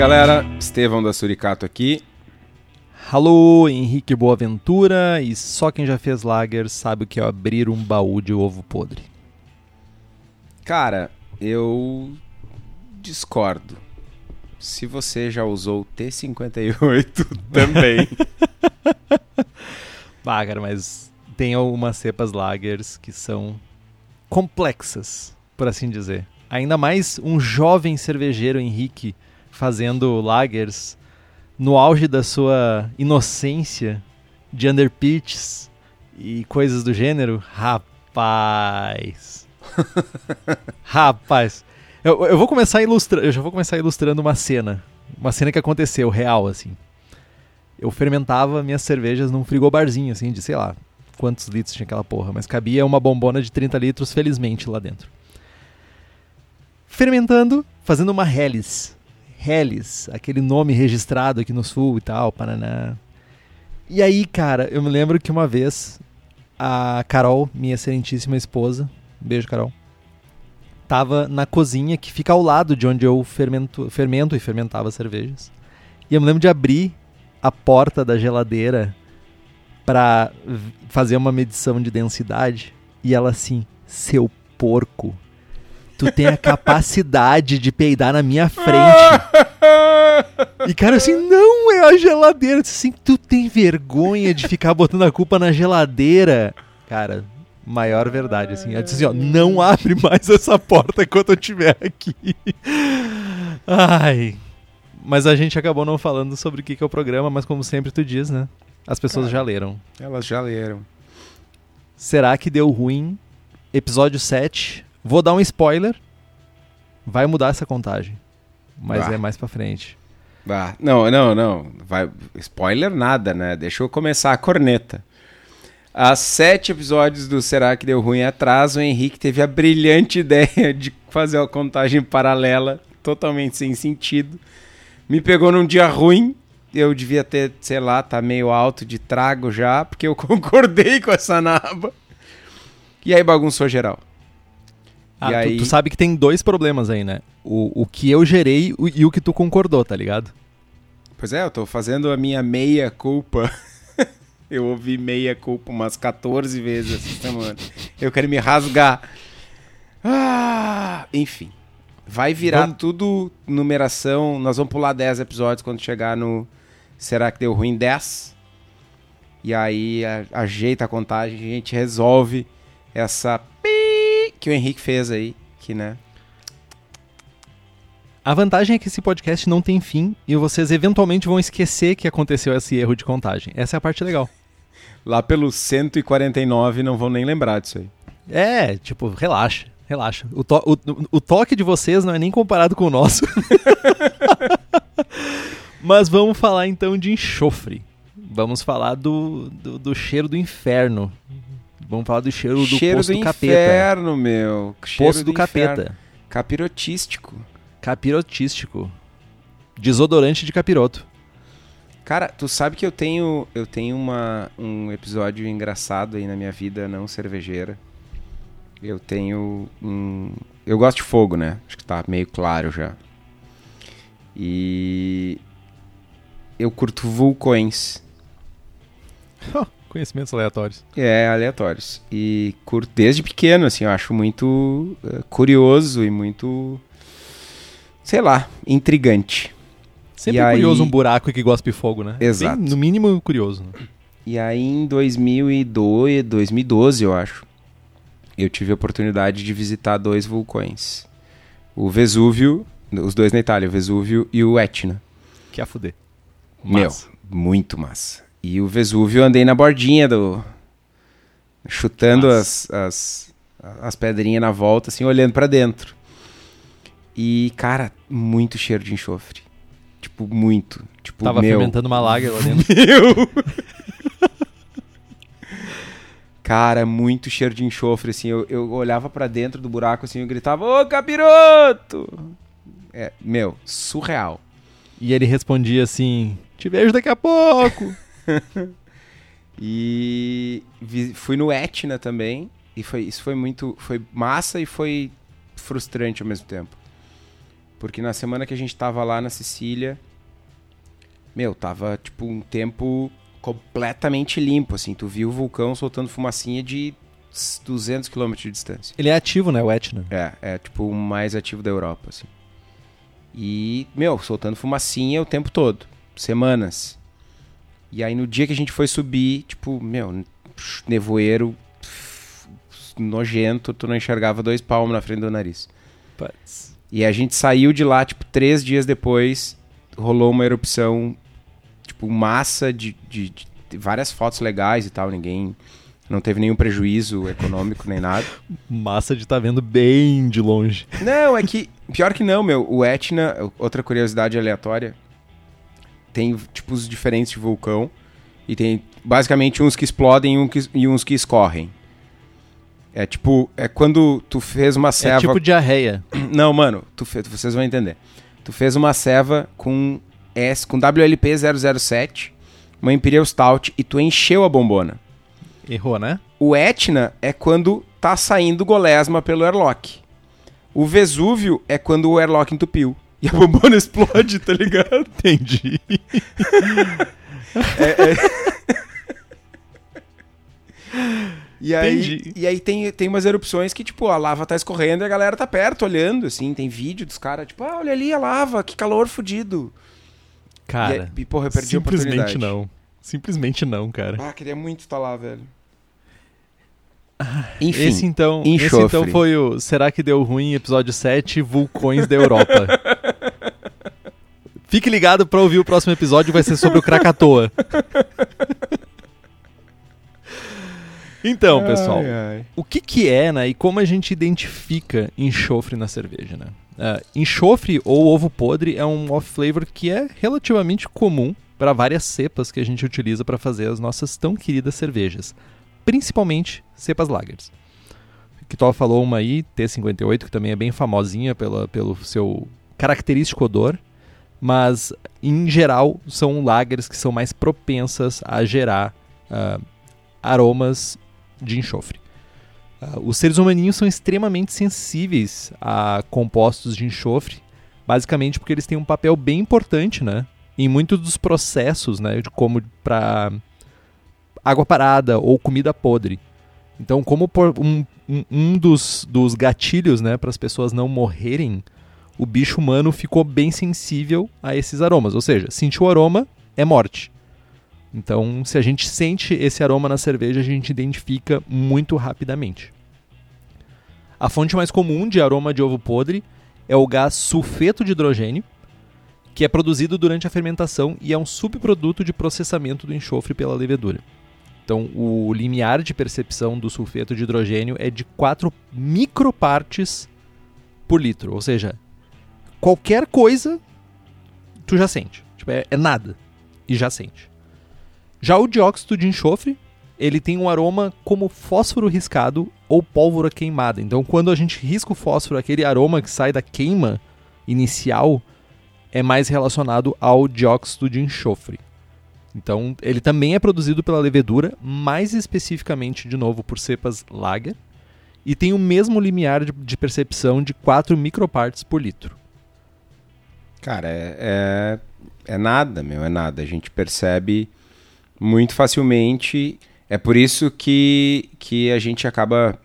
galera, Estevão da Suricato aqui. Alô, Henrique Boaventura, e só quem já fez Lager sabe o que é abrir um baú de ovo podre. Cara, eu discordo. Se você já usou o T58 também. Bah, cara, mas tem algumas cepas lagers que são complexas, por assim dizer. Ainda mais um jovem cervejeiro, Henrique, fazendo lagers no auge da sua inocência de underpitches e coisas do gênero. Rapaz. Rapaz. Eu vou começar ilustrando uma cena. Uma cena que aconteceu, real, assim. Eu fermentava minhas cervejas num frigobarzinho, assim, de sei lá quantos litros tinha aquela porra. Mas cabia uma bombona de 30 litros, felizmente, lá dentro. Fermentando, fazendo uma Helles. Helles, aquele nome registrado aqui no sul e tal, Paraná. E aí, cara, eu me lembro que uma vez a Carol, minha excelentíssima esposa, beijo, Carol, tava na cozinha que fica ao lado de onde eu fermento e fermentava cervejas. E eu me lembro de abrir a porta da geladeira para fazer uma medição de densidade. E ela assim, seu porco, tu tem a capacidade de peidar na minha frente. E cara, assim, não é a geladeira. Eu disse assim, tu tem vergonha de ficar botando a culpa na geladeira. Cara, maior verdade, assim. Ela disse assim, ó, não abre mais essa porta enquanto eu estiver aqui. Ai. Mas a gente acabou não falando sobre o que é o programa, mas como sempre tu diz, né? As pessoas, cara, já leram. Elas já leram. Será que deu ruim? Episódio 7. Vou dar um spoiler. Vai mudar essa contagem. Mas é mais pra frente. Bah. Não. Vai... Spoiler nada, né? Deixa eu começar a corneta. Há 7 episódios do Será que Deu Ruim atrás, o Henrique teve a brilhante ideia de fazer uma contagem paralela, totalmente sem sentido. Me pegou num dia ruim, eu devia ter, sei lá, tá meio alto de trago já, porque eu concordei com essa naba. E aí bagunçou geral. Ah, aí... tu sabe que tem 2 problemas aí, né? O que eu gerei e o que tu concordou, tá ligado? Pois é, eu tô fazendo a minha meia-culpa. Eu ouvi meia-culpa umas 14 vezes essa semana. Eu quero me rasgar. Ah, enfim. Vai virar tudo numeração. Nós vamos pular 10 episódios quando chegar no Será que Deu Ruim 10? E aí ajeita a contagem e a gente resolve essa pi que o Henrique fez aí. Que, né? A vantagem é que esse podcast não tem fim e vocês eventualmente vão esquecer que aconteceu esse erro de contagem. Essa é a parte legal. Lá pelo 149 não vão nem lembrar disso aí. É, tipo, relaxa. O toque de vocês não é nem comparado com o nosso. Mas vamos falar então de enxofre. Vamos falar do cheiro do inferno. Vamos falar do cheiro do poço do capeta. Cheiro do inferno, meu. Poço do capeta. Capirotístico. Desodorante de capiroto. Cara, tu sabe que eu tenho um episódio engraçado aí na minha vida não cervejeira. Eu tenho um... Eu gosto de fogo, né? Acho que tá meio claro já. E... eu curto vulcões. Conhecimentos aleatórios. É, aleatórios. E curto desde pequeno, assim. Eu acho muito curioso e muito... sei lá, intrigante. Sempre é curioso aí... um buraco que gospe fogo, né? Exato. Bem, no mínimo, curioso. Né? E aí, em 2012, eu acho... eu tive a oportunidade de visitar 2 vulcões. O Vesúvio, os 2 na Itália, o Vesúvio e o Etna. Que a fuder. Massa. Meu, muito massa. E o Vesúvio, eu andei na bordinha do... chutando as pedrinhas na volta, assim, olhando pra dentro. E, cara, muito cheiro de enxofre. Tipo, muito. Tipo, tava fermentando uma lager lá dentro. Meu... cara, muito cheiro de enxofre, assim, eu olhava pra dentro do buraco, assim, eu gritava, ô, capiroto! É, meu, surreal. E ele respondia assim, te vejo daqui a pouco! E fui no Etna também, e foi massa e foi frustrante ao mesmo tempo. Porque na semana que a gente tava lá na Sicília, meu, tava tipo um tempo completamente limpo, assim. Tu viu o vulcão soltando fumacinha de 200 km de distância. Ele é ativo, né, o Etna? É tipo o mais ativo da Europa, assim. E, meu, soltando fumacinha o tempo todo, semanas. E aí no dia que a gente foi subir, tipo, meu, nevoeiro nojento, tu não enxergava 2 palmos na frente do nariz. Puts. E a gente saiu de lá, tipo, 3 dias depois, rolou uma erupção, tipo, massa de várias fotos legais e tal, ninguém... Não teve nenhum prejuízo econômico, nem nada. Massa de estar vendo bem de longe. Não, é que... Pior que não, meu. O Etna, outra curiosidade aleatória, tem tipos diferentes de vulcão. E tem, basicamente, uns que explodem e uns que escorrem. É tipo... É quando tu fez uma ceva... É tipo diarreia. Não, mano. Vocês vão entender. Tu fez uma ceva com WLP007, uma Imperial Stout, e tu encheu a bombona. Errou, né? O Etna é quando tá saindo golesma pelo airlock. O Vesúvio é quando o airlock entupiu. E a bombona explode, tá ligado? Entendi. E aí, entendi. E aí tem umas erupções que, tipo, a lava tá escorrendo e a galera tá perto olhando, assim. Tem vídeo dos caras, tipo, ah, olha ali a lava, que calor fodido. Cara, e, porra, eu perdi a oportunidade. Simplesmente não, cara. Ah, queria muito estar lá, velho. Enfim, esse então foi o Será que deu ruim? Episódio 7, Vulcões da Europa. Fique ligado pra ouvir o próximo episódio, vai ser sobre o Krakatoa. Então, pessoal, o que é, né, e como a gente identifica enxofre na cerveja, né? Enxofre ou ovo podre é um off-flavor que é relativamente comum para várias cepas que a gente utiliza para fazer as nossas tão queridas cervejas, principalmente cepas lagers. Kitol falou uma aí, T58, que também é bem famosinha pelo seu característico odor, mas em geral são lagers que são mais propensas a gerar aromas de enxofre. Os seres humaninhos são extremamente sensíveis a compostos de enxofre, basicamente porque eles têm um papel bem importante, né, em muitos dos processos, né, de como para água parada ou comida podre. Então, como um dos gatilhos, né, para as pessoas não morrerem, o bicho humano ficou bem sensível a esses aromas. Ou seja, sentir o aroma é morte. Então, se a gente sente esse aroma na cerveja, a gente identifica muito rapidamente. A fonte mais comum de aroma de ovo podre é o gás sulfeto de hidrogênio, que é produzido durante a fermentação e é um subproduto de processamento do enxofre pela levedura. Então, o limiar de percepção do sulfeto de hidrogênio é de 4 micropartes por litro. Ou seja, qualquer coisa, tu já sente. Tipo, é nada e já sente. Já o dióxido de enxofre, ele tem um aroma como fósforo riscado ou pólvora queimada. Então, quando a gente risca o fósforo, aquele aroma que sai da queima inicial... é mais relacionado ao dióxido de enxofre. Então, ele também é produzido pela levedura, mais especificamente, de novo, por cepas lager, e tem o mesmo limiar de percepção de 4 micropartes por litro. Cara, é nada, meu, é nada. A gente percebe muito facilmente. É por isso que a gente acaba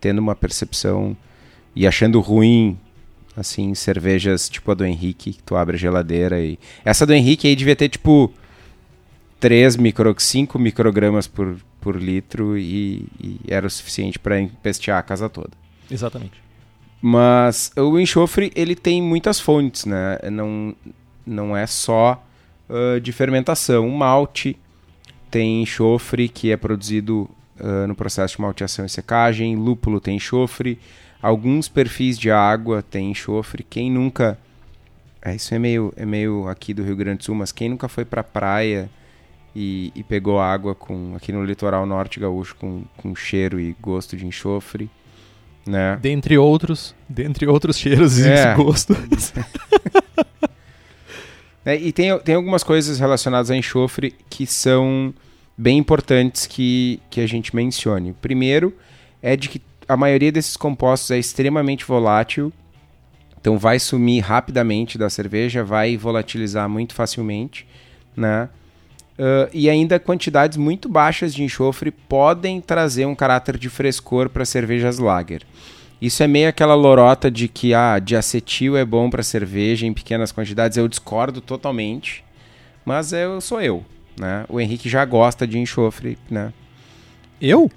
tendo uma percepção e achando ruim... Assim, cervejas tipo a do Henrique, que tu abre a geladeira e... Essa do Henrique aí devia ter, tipo, 5 microgramas por litro e era o suficiente para empestear a casa toda. Exatamente. Mas o enxofre, ele tem muitas fontes, né? Não é só de fermentação. O malte tem enxofre que é produzido no processo de malteação e secagem. Lúpulo tem enxofre. Alguns perfis de água têm enxofre. Quem nunca... Isso é meio aqui do Rio Grande do Sul, mas quem nunca foi pra praia e pegou água aqui no litoral norte gaúcho com cheiro e gosto de enxofre, né? Dentre outros cheiros e gostos. E tem algumas coisas relacionadas a enxofre que são bem importantes que a gente mencione. Primeiro é de que a maioria desses compostos é extremamente volátil, Então vai sumir rapidamente da cerveja, vai volatilizar muito facilmente, né? E ainda quantidades muito baixas de enxofre podem trazer um caráter de frescor para cervejas lager. Isso é meio aquela lorota de que diacetil é bom para cerveja em pequenas quantidades. Eu discordo totalmente, mas sou eu. Né? O Henrique já gosta de enxofre. Né? Eu?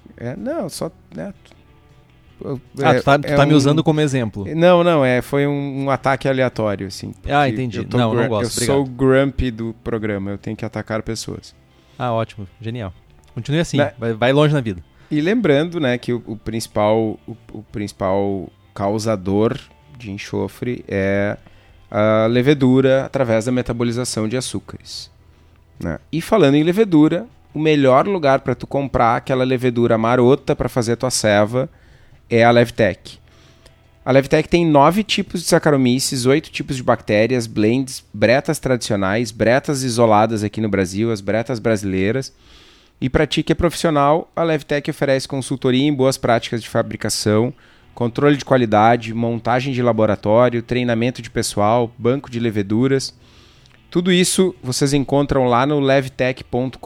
Tu tá me usando como exemplo. Não, foi um ataque aleatório, assim. Entendi. Não gosto. Eu sou o grumpy do programa, eu tenho que atacar pessoas. Ótimo, genial. Continue assim, vai longe na vida. E lembrando, né, que o principal causador de enxofre é a levedura através da metabolização de açúcares. Né? E falando em levedura, o melhor lugar para tu comprar aquela levedura marota para fazer a tua ceva é a Levteck. A Levteck tem 9 tipos de Saccharomyces, 8 tipos de bactérias, blends, bretas tradicionais, bretas isoladas aqui no Brasil, as bretas brasileiras. E para ti que é profissional, a Levteck oferece consultoria em boas práticas de fabricação, controle de qualidade, montagem de laboratório, treinamento de pessoal, banco de leveduras. Tudo isso vocês encontram lá no levteck.com.br.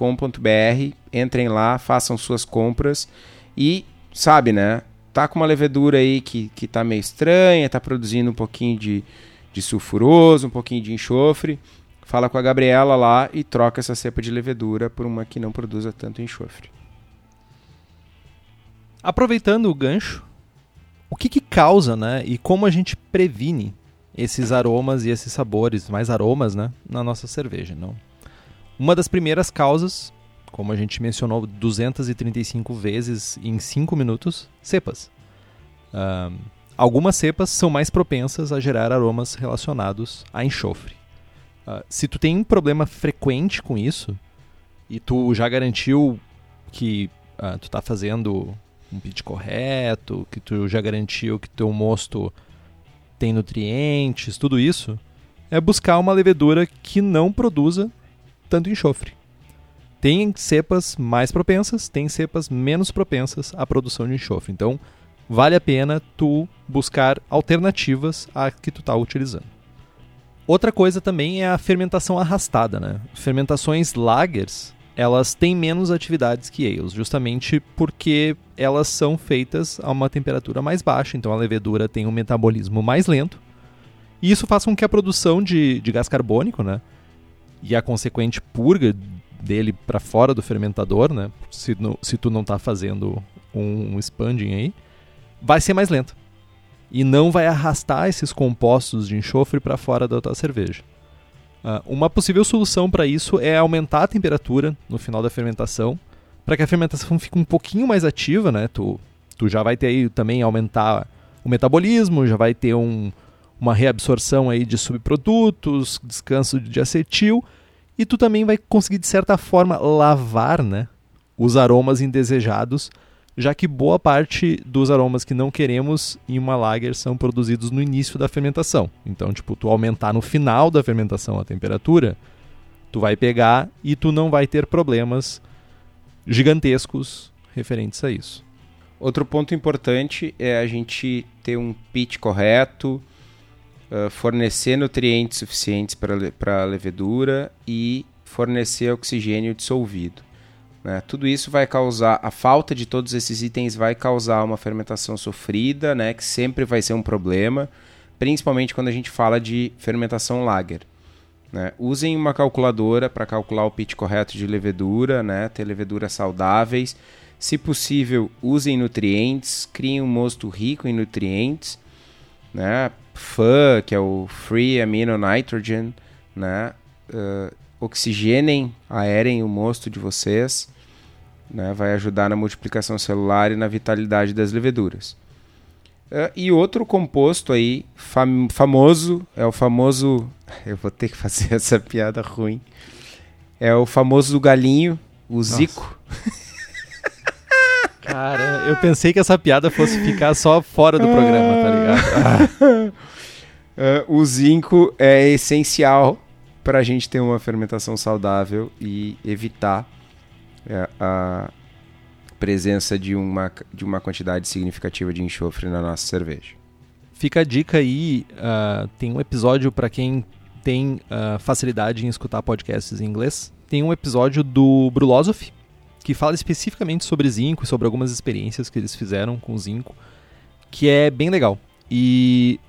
Entrem lá, façam suas compras e, sabe, né? Tá com uma levedura aí que tá meio estranha, tá produzindo um pouquinho de sulfuroso, um pouquinho de enxofre. Fala com a Gabriela lá e troca essa cepa de levedura por uma que não produza tanto enxofre. Aproveitando o gancho, o que causa, né, e como a gente previne esses aromas e esses sabores, mais aromas, né, na nossa cerveja? Não? Uma das primeiras causas, como a gente mencionou 235 vezes em 5 minutos, cepas. Algumas cepas são mais propensas a gerar aromas relacionados a enxofre. Se tu tem um problema frequente com isso, e tu já garantiu que tu tá fazendo um pitch correto, que tu já garantiu que teu mosto tem nutrientes, tudo isso, é buscar uma levedura que não produza tanto enxofre. Tem cepas mais propensas, tem cepas menos propensas à produção de enxofre. Então, vale a pena tu buscar alternativas à que tu tá utilizando. Outra coisa também é a fermentação arrastada, né? Fermentações lagers, elas têm menos atividades que ales, justamente porque elas são feitas a uma temperatura mais baixa, então a levedura tem um metabolismo mais lento, e isso faz com que a produção de gás carbônico, né, e a consequente purga dele para fora do fermentador, né, se tu não está fazendo um expanding aí, vai ser mais lento. E não vai arrastar esses compostos de enxofre para fora da tua cerveja. Uma possível solução para isso é aumentar a temperatura no final da fermentação, para que a fermentação fique um pouquinho mais ativa, né? Tu já vai ter aí também aumentar o metabolismo, já vai ter uma reabsorção aí de subprodutos, descanso de acetil, e tu também vai conseguir, de certa forma, lavar, né, os aromas indesejados, já que boa parte dos aromas que não queremos em uma lager são produzidos no início da fermentação. Então, tipo, tu aumentar no final da fermentação a temperatura, tu vai pegar e tu não vai ter problemas gigantescos referentes a isso. Outro ponto importante é a gente ter um pitch correto, fornecer nutrientes suficientes para a levedura e fornecer oxigênio dissolvido. Né? Tudo isso vai causar, a falta de todos esses itens vai causar uma fermentação sofrida, né, que sempre vai ser um problema, principalmente quando a gente fala de fermentação lager. Né? Usem uma calculadora para calcular o pitch correto de levedura, né, ter leveduras saudáveis. Se possível, usem nutrientes, criem um mosto rico em nutrientes, né? FAN, que é o Free Amino Nitrogen, né? Oxigenem, aerem o mosto de vocês. Né, vai ajudar na multiplicação celular e na vitalidade das leveduras. E outro composto aí famoso, é o famoso... Eu vou ter que fazer essa piada ruim. É o famoso galinho, o Nossa. Zico. Cara, eu pensei que essa piada fosse ficar só fora do programa, tá ligado? O zinco é essencial para a gente ter uma fermentação saudável e evitar a presença de uma quantidade significativa de enxofre na nossa cerveja. fica a dica aí, tem um episódio para quem tem facilidade em escutar podcasts em inglês. Tem um episódio do Brulosophy, que fala especificamente sobre zinco e sobre algumas experiências que eles fizeram com zinco, que é bem legal. E...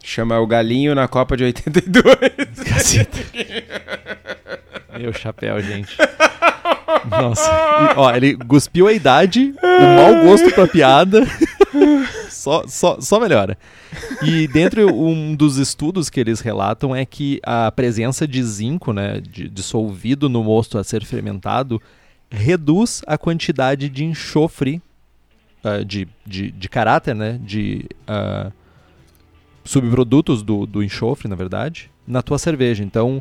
chama o Galinho na Copa de 82. Caceta. Meu chapéu, gente. Nossa. E, ó, ele cuspiu a idade, o mau gosto pra piada. Só melhora. E dentro, um dos estudos que eles relatam é que a presença de zinco, né, dissolvido no mosto a ser fermentado, reduz a quantidade de enxofre, de caráter, né, de... subprodutos do enxofre, na verdade, na tua cerveja. Então,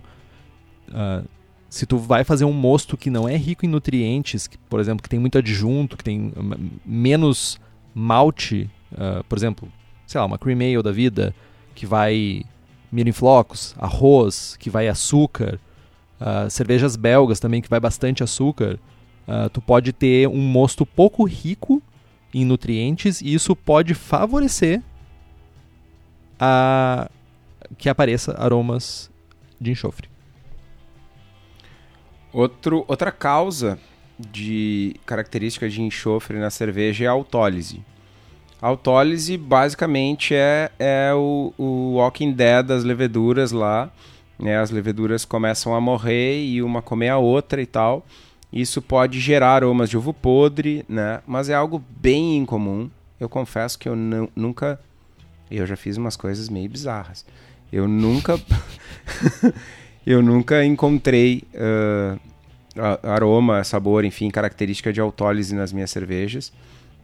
se tu vai fazer um mosto que não é rico em nutrientes, que, por exemplo, que tem muito adjunto, que tem menos malte, por exemplo, sei lá, uma cream ale da vida, que vai milho em flocos, arroz, que vai açúcar, cervejas belgas também, que vai bastante açúcar, tu pode ter um mosto pouco rico em nutrientes e isso pode favorecer que apareça aromas de enxofre. Outra causa de característica de enxofre na cerveja é a autólise. A autólise basicamente é o walking dead das leveduras lá, né? As leveduras começam a morrer e uma comer a outra e tal. Isso pode gerar aromas de ovo podre, né? Mas é algo bem incomum. Eu confesso que eu nunca... Eu já fiz umas coisas meio bizarras. Eu nunca encontrei aroma, sabor, enfim, característica de autólise nas minhas cervejas,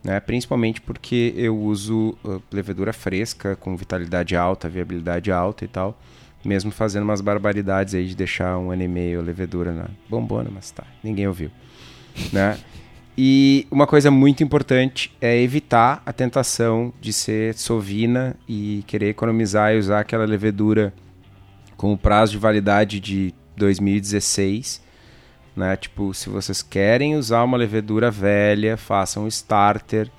né? Principalmente porque eu uso levedura fresca, com vitalidade alta, viabilidade alta e tal, mesmo fazendo umas barbaridades aí de deixar um ano e meio levedura na bombona, mas tá, ninguém ouviu, né? E uma coisa muito importante é evitar a tentação de ser sovina e querer economizar e usar aquela levedura com o prazo de validade de 2016, né? Tipo, se vocês querem usar uma levedura velha, façam um starter,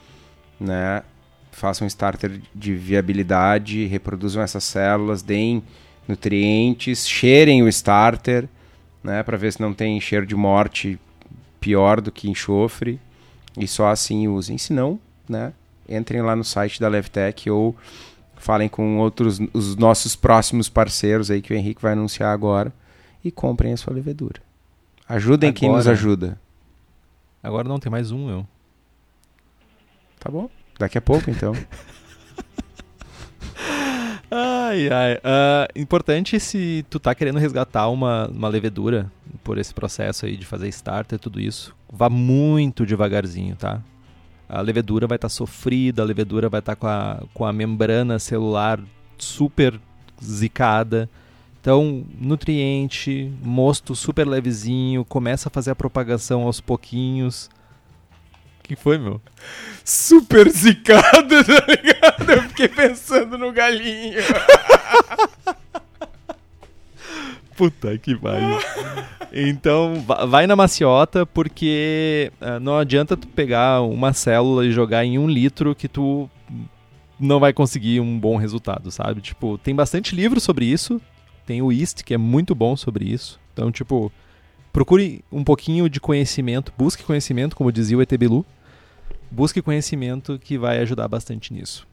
né? Façam um starter de viabilidade, reproduzam essas células, deem nutrientes, cheirem o starter, né? Para ver se não tem cheiro de morte pior do que enxofre, e só assim usem. Se não, né, entrem lá no site da Levteck ou falem com outros, os nossos próximos parceiros aí que o Henrique vai anunciar agora, e comprem a sua levedura. Ajudem agora, quem nos ajuda. Agora não, tem mais um, eu. Tá bom, daqui a pouco então. Ai. Importante, se tu tá querendo resgatar uma levedura por esse processo aí de fazer starter, tudo isso, vá muito devagarzinho, tá? A levedura vai estar sofrida, a levedura vai estar com a membrana celular super zicada. Então, nutriente, mosto super levezinho, começa a fazer a propagação aos pouquinhos. Que foi, meu? Super zicado, tá ligado? Eu fiquei pensando no Galinho. Puta que pariu. Então, vai na maciota, porque não adianta tu pegar uma célula e jogar em 1 litro que tu não vai conseguir um bom resultado, sabe? Tipo, tem bastante livro sobre isso. Tem o IST, que é muito bom sobre isso. Então, tipo... Procure um pouquinho de conhecimento, busque conhecimento, como dizia o ET Bilu. Busque conhecimento que vai ajudar bastante nisso.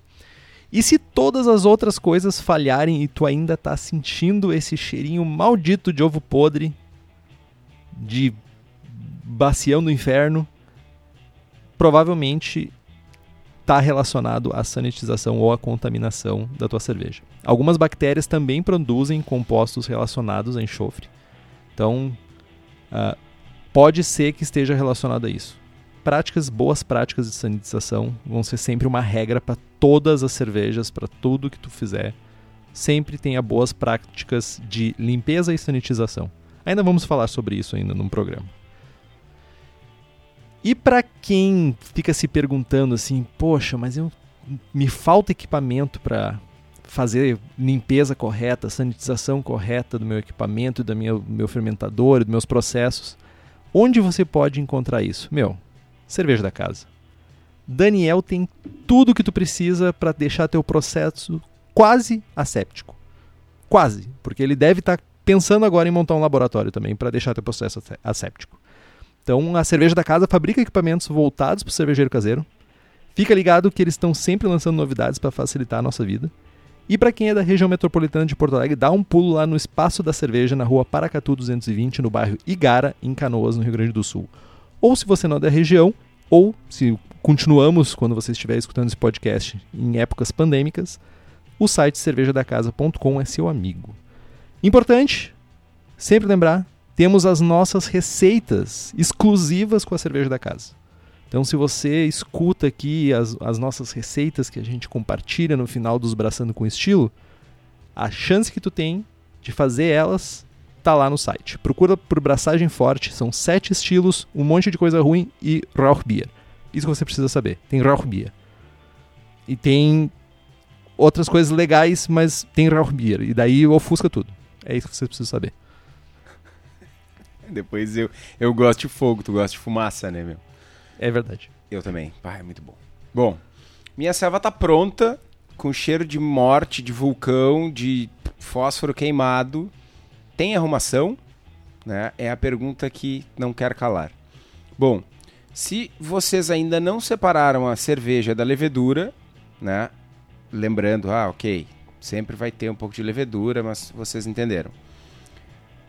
E se todas as outras coisas falharem e tu ainda tá sentindo esse cheirinho maldito de ovo podre, de bacião do inferno, provavelmente tá relacionado à sanitização ou à contaminação da tua cerveja. Algumas bactérias também produzem compostos relacionados a enxofre. Então... pode ser que esteja relacionado a isso. Boas práticas de sanitização vão ser sempre uma regra para todas as cervejas, para tudo que tu fizer. Sempre tenha boas práticas de limpeza e sanitização. Ainda vamos falar sobre isso ainda num programa. E para quem fica se perguntando assim, poxa, mas me falta equipamento para fazer limpeza correta, sanitização correta do meu equipamento, do meu fermentador, dos meus processos. Onde você pode encontrar isso? Cerveja da Casa. Daniel tem tudo que tu precisa para deixar teu processo quase asséptico. Quase, porque ele deve estar pensando agora em montar um laboratório também para deixar teu processo asséptico. Então, a Cerveja da Casa fabrica equipamentos voltados para o cervejeiro caseiro. Fica ligado que eles estão sempre lançando novidades para facilitar a nossa vida. E para quem é da região metropolitana de Porto Alegre, dá um pulo lá no Espaço da Cerveja, na rua Paracatu 220, no bairro Igara, em Canoas, no Rio Grande do Sul. Ou se você não é da região, ou se continuamos, quando você estiver escutando esse podcast, em épocas pandêmicas, o site cervejadacasa.com é seu amigo. Importante, sempre lembrar, temos as nossas receitas exclusivas com a Cerveja da Casa. Então, se você escuta aqui as nossas receitas que a gente compartilha no final dos Braçando com Estilo, a chance que tu tem de fazer elas tá lá no site. Procura por Braçagem Forte, são 7 estilos, um monte de coisa ruim e Rauchbier. Isso que você precisa saber, tem Rauchbier. E tem outras coisas legais, mas tem Rauchbier, e daí ofusca tudo. É isso que você precisa saber. Depois eu gosto de fogo, tu gosta de fumaça, né, meu? É verdade. Eu também. Pai, é muito bom. Bom, minha selva tá pronta, com cheiro de morte, de vulcão, de fósforo queimado. Tem arrumação? Né? É a pergunta que não quer calar. Bom, se vocês ainda não separaram a cerveja da levedura, né? Lembrando, ok, sempre vai ter um pouco de levedura, mas vocês entenderam.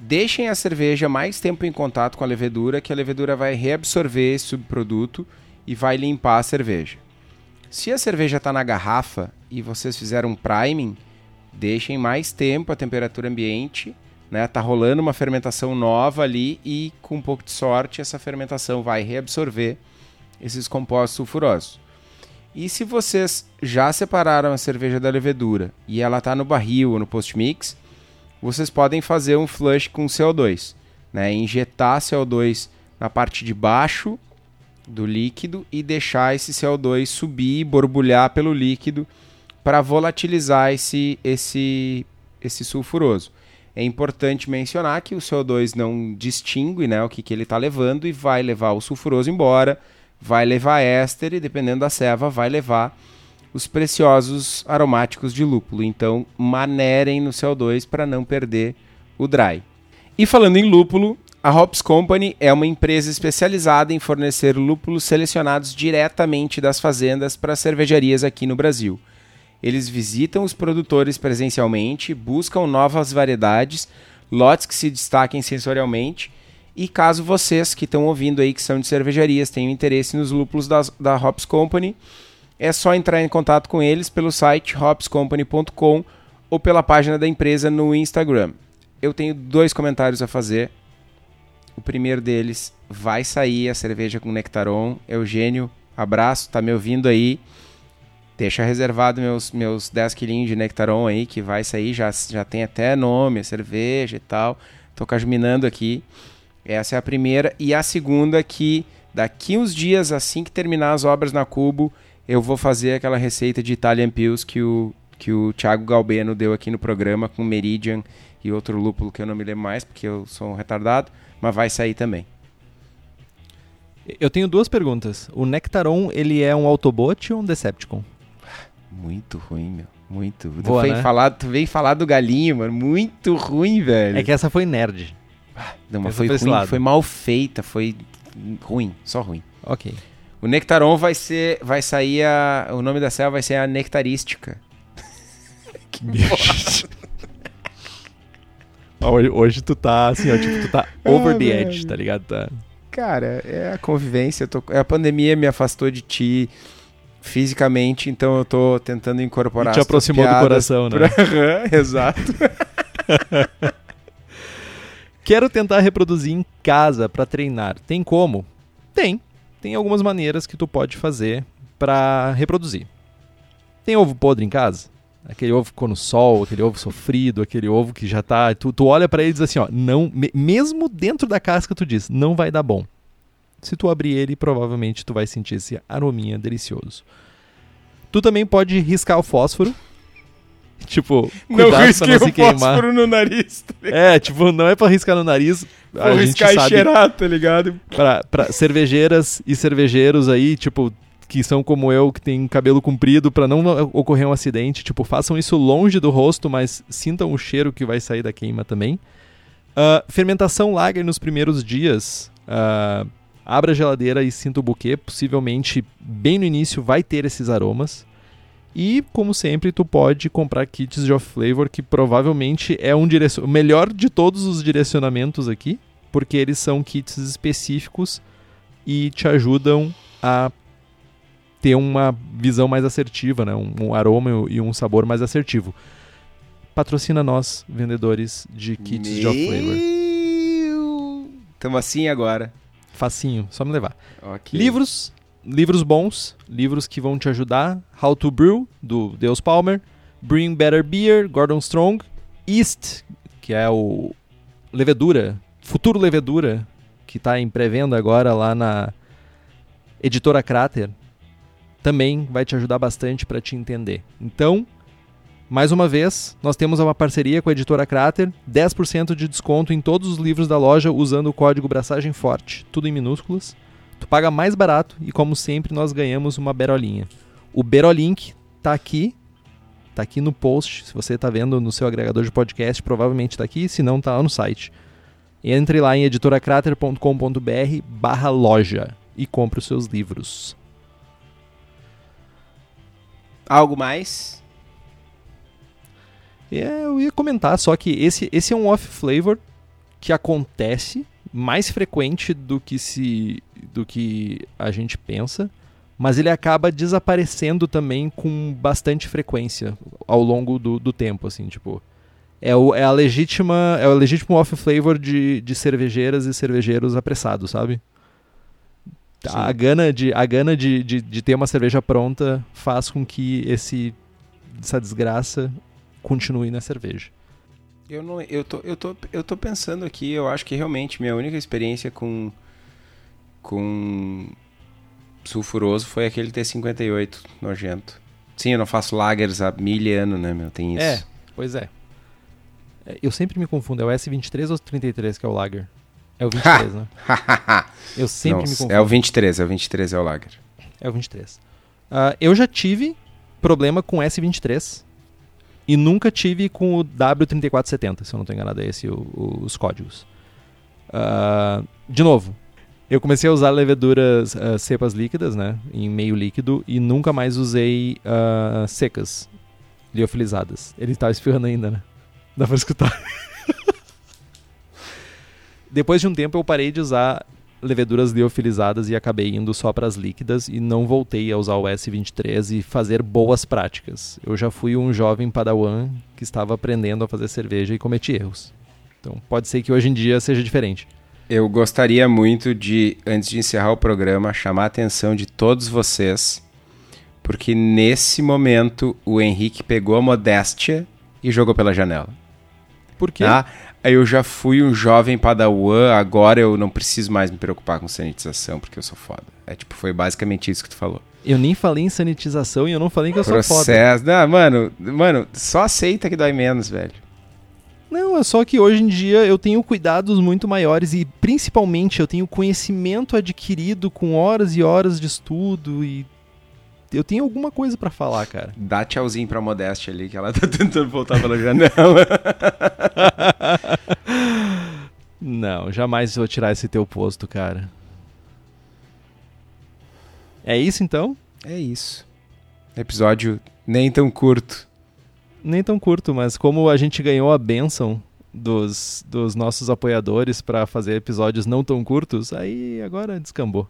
Deixem a cerveja mais tempo em contato com a levedura, que a levedura vai reabsorver esse subproduto e vai limpar a cerveja. Se a cerveja está na garrafa e vocês fizeram um priming, deixem mais tempo a temperatura ambiente, né? Tá rolando uma fermentação nova ali e, com um pouco de sorte, essa fermentação vai reabsorver esses compostos sulfurosos. E se vocês já separaram a cerveja da levedura e ela está no barril ou no post-mix, vocês podem fazer um flush com CO2, né? Injetar CO2 na parte de baixo do líquido e deixar esse CO2 subir e borbulhar pelo líquido para volatilizar esse sulfuroso. É importante mencionar que o CO2 não distingue, né, o que ele está levando e vai levar o sulfuroso embora, vai levar éster e, dependendo da ceva, vai levar os preciosos aromáticos de lúpulo. Então, manerem no CO2 para não perder o dry. E falando em lúpulo, a Hops Company é uma empresa especializada em fornecer lúpulos selecionados diretamente das fazendas para cervejarias aqui no Brasil. Eles visitam os produtores presencialmente, buscam novas variedades, lotes que se destaquem sensorialmente. E caso vocês que estão ouvindo aí, que são de cervejarias, tenham interesse nos lúpulos da Hops Company, é só entrar em contato com eles pelo site hopscompany.com ou pela página da empresa no Instagram. Eu tenho 2 comentários a fazer. O primeiro deles, vai sair a cerveja com Nectaron. Eugênio, abraço, tá me ouvindo aí? Deixa reservado meus 10 quilinhos de Nectaron aí, que vai sair, já tem até nome, a cerveja e tal. Tô cajuminando aqui. Essa é a primeira. E a segunda, que daqui uns dias, assim que terminar as obras na Cubo, eu vou fazer aquela receita de Italian Pills que o Thiago Galbeno deu aqui no programa, com Meridian e outro lúpulo que eu não me lembro mais, porque eu sou um retardado, mas vai sair também. Eu tenho 2 perguntas. O Nectaron, ele é um Autobot ou um Decepticon? Muito ruim, meu. Muito. Boa, né? Tu veio falar do galinho, mano. Muito ruim, velho. É que essa foi nerd. Não, mas foi ruim, foi mal feita, foi ruim, só ruim. Ok. O Nectaron vai sair, o nome da célula vai ser a Nectarística. Que bicho. Hoje tu tá assim, ó, tipo, tu tá over the edge, tá ligado? Tá. Cara, é a convivência, a pandemia me afastou de ti fisicamente, então eu tô tentando incorporar. E te aproximou do coração, né? Exato. Quero tentar reproduzir em casa pra treinar. Tem como? Tem. Tem algumas maneiras que tu pode fazer para reproduzir. Tem ovo podre em casa? Aquele ovo que ficou no sol, aquele ovo sofrido, aquele ovo que já tá... Tu olha para ele e diz assim, ó, não, mesmo dentro da casca tu diz, não vai dar bom. Se tu abrir ele, provavelmente tu vai sentir esse arominha delicioso. Tu também pode riscar o fósforo. Tipo, cuidado pra não se queimar. Não risquei o fósforo no nariz, tá ligado? É, tipo, não é pra riscar no nariz. Vou riscar e cheirar, tá ligado? Pra cervejeiras e cervejeiros aí, tipo, que são como eu, que tem cabelo comprido, para não ocorrer um acidente. Tipo, façam isso longe do rosto, mas sintam o cheiro que vai sair da queima também. Fermentação lager nos primeiros dias. Abra a geladeira e sinta o buquê. Possivelmente, bem no início, vai ter esses aromas. E, como sempre, tu pode comprar kits de off-flavor, que provavelmente é o melhor de todos os direcionamentos aqui, porque eles são kits específicos e te ajudam a ter uma visão mais assertiva, né? Um aroma e um sabor mais assertivo. Patrocina nós, vendedores de kits de off-flavor. Tamo assim agora. Facinho, só me levar. Okay. Livros bons, livros que vão te ajudar. How to Brew, do Deus Palmer. Bring Better Beer, Gordon Strong. IST, que é o Levedura, Futuro Levedura, que está em pré-venda agora lá na Editora Crater. Também vai te ajudar bastante para te entender. Então, mais uma vez, nós temos uma parceria com a Editora Crater. 10% de desconto em todos os livros da loja usando o código Braçagem Forte. Tudo em minúsculas. Tu paga mais barato e, como sempre, nós ganhamos uma berolinha. O Berolink tá aqui no post. Se você tá vendo no seu agregador de podcast, provavelmente tá aqui, se não, tá lá no site. Entre lá em editoracrater.com.br/loja e compre os seus livros. Algo mais? É, eu ia comentar só que esse é um off-flavor que acontece mais frequente do que a gente pensa, mas ele acaba desaparecendo também com bastante frequência ao longo do tempo, assim, tipo, é o legítimo off-flavor de cervejeiras e cervejeiros apressados, sabe? Sim. A gana de ter uma cerveja pronta faz com que essa desgraça continue na cerveja. Eu tô pensando aqui, eu acho que realmente minha única experiência com sulfuroso foi aquele T58 nojento. Sim, eu não faço lagers há mil anos, né, meu? Tem isso. É, pois é. Eu sempre me confundo, é o S23 ou o 33 que é o lager? É o 23, né? Eu sempre me confundo. É o 23, é o lager. É o 23. Eu já tive problema com o S23. E nunca tive com o W3470, se eu não estou enganado, é esse os códigos. De novo, eu comecei a usar leveduras cepas líquidas, né, em meio líquido, e nunca mais usei secas, liofilizadas. Ele estava espirrando ainda, né? Dá para escutar. Depois de um tempo eu parei de usar leveduras liofilizadas e acabei indo só para as líquidas e não voltei a usar o S23 e fazer boas práticas. Eu já fui um jovem padawan que estava aprendendo a fazer cerveja e cometi erros. Então pode ser que hoje em dia seja diferente. Eu gostaria muito de, antes de encerrar o programa, chamar a atenção de todos vocês, porque nesse momento o Henrique pegou a modéstia e jogou pela janela. Por quê? Ah, eu já fui um jovem padawan, agora eu não preciso mais me preocupar com sanitização, porque eu sou foda. É tipo, foi basicamente isso que tu falou. Eu nem falei em sanitização e eu não falei que eu sou foda. Não, mano, só aceita que dói menos, velho. Não, é só que hoje em dia eu tenho cuidados muito maiores e principalmente eu tenho conhecimento adquirido com horas e horas de estudo e eu tenho alguma coisa pra falar, cara. Dá tchauzinho pra Modéstia ali, que ela tá tentando voltar pela janela. Não, jamais vou tirar esse teu posto, cara. É isso, então? É isso. Episódio nem tão curto. Nem tão curto, mas como a gente ganhou a bênção dos nossos apoiadores pra fazer episódios não tão curtos, aí agora descambou.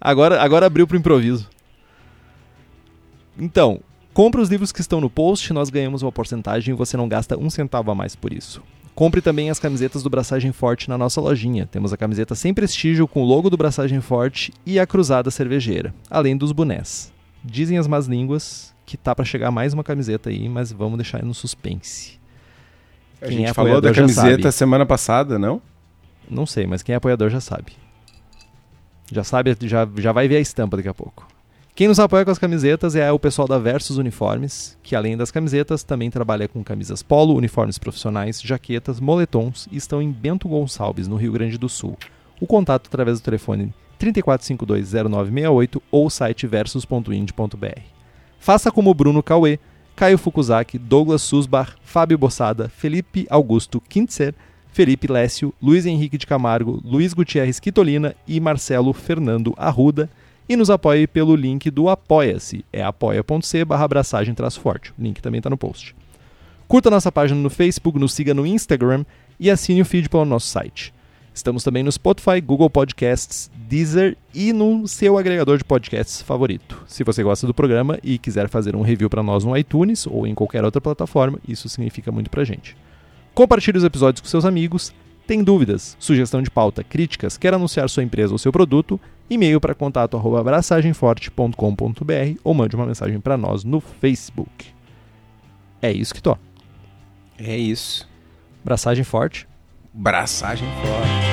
Agora abriu pro improviso. Então, compre os livros que estão no post, nós ganhamos uma porcentagem e você não gasta um centavo a mais por isso. Compre também as camisetas do Braçagem Forte na nossa lojinha. Temos a camiseta sem prestígio com o logo do Braçagem Forte e a cruzada cervejeira, além dos bonés. Dizem as más línguas que tá pra chegar mais uma camiseta aí, mas vamos deixar no suspense. A gente falou da camiseta semana passada, não? Não sei, mas quem é apoiador já sabe. Já vai ver a estampa daqui a pouco. Quem nos apoia com as camisetas é o pessoal da Versus Uniformes, que além das camisetas, também trabalha com camisas polo, uniformes profissionais, jaquetas, moletons e estão em Bento Gonçalves, no Rio Grande do Sul. O contato através do telefone 34520968 ou site versus.ind.br. Faça como Bruno Cauê, Caio Fukuzaki, Douglas Susbach, Fábio Bossada, Felipe Augusto Kintzer, Felipe Lécio, Luiz Henrique de Camargo, Luiz Gutierrez Quitolina e Marcelo Fernando Arruda, e nos apoie pelo link do Apoia-se, é apoia.c/braçagem-forte, o link também está no post. Curta nossa página no Facebook, nos siga no Instagram e assine o feed pelo nosso site. Estamos também no Spotify, Google Podcasts, Deezer e no seu agregador de podcasts favorito. Se você gosta do programa e quiser fazer um review para nós no iTunes ou em qualquer outra plataforma, isso significa muito pra gente. Compartilhe os episódios com seus amigos. Tem dúvidas, sugestão de pauta, críticas, quer anunciar sua empresa ou seu produto? E-mail para contato@braçagemforte.com.br ou mande uma mensagem para nós no Facebook. É isso que tô. É isso. Braçagem forte. Braçagem forte.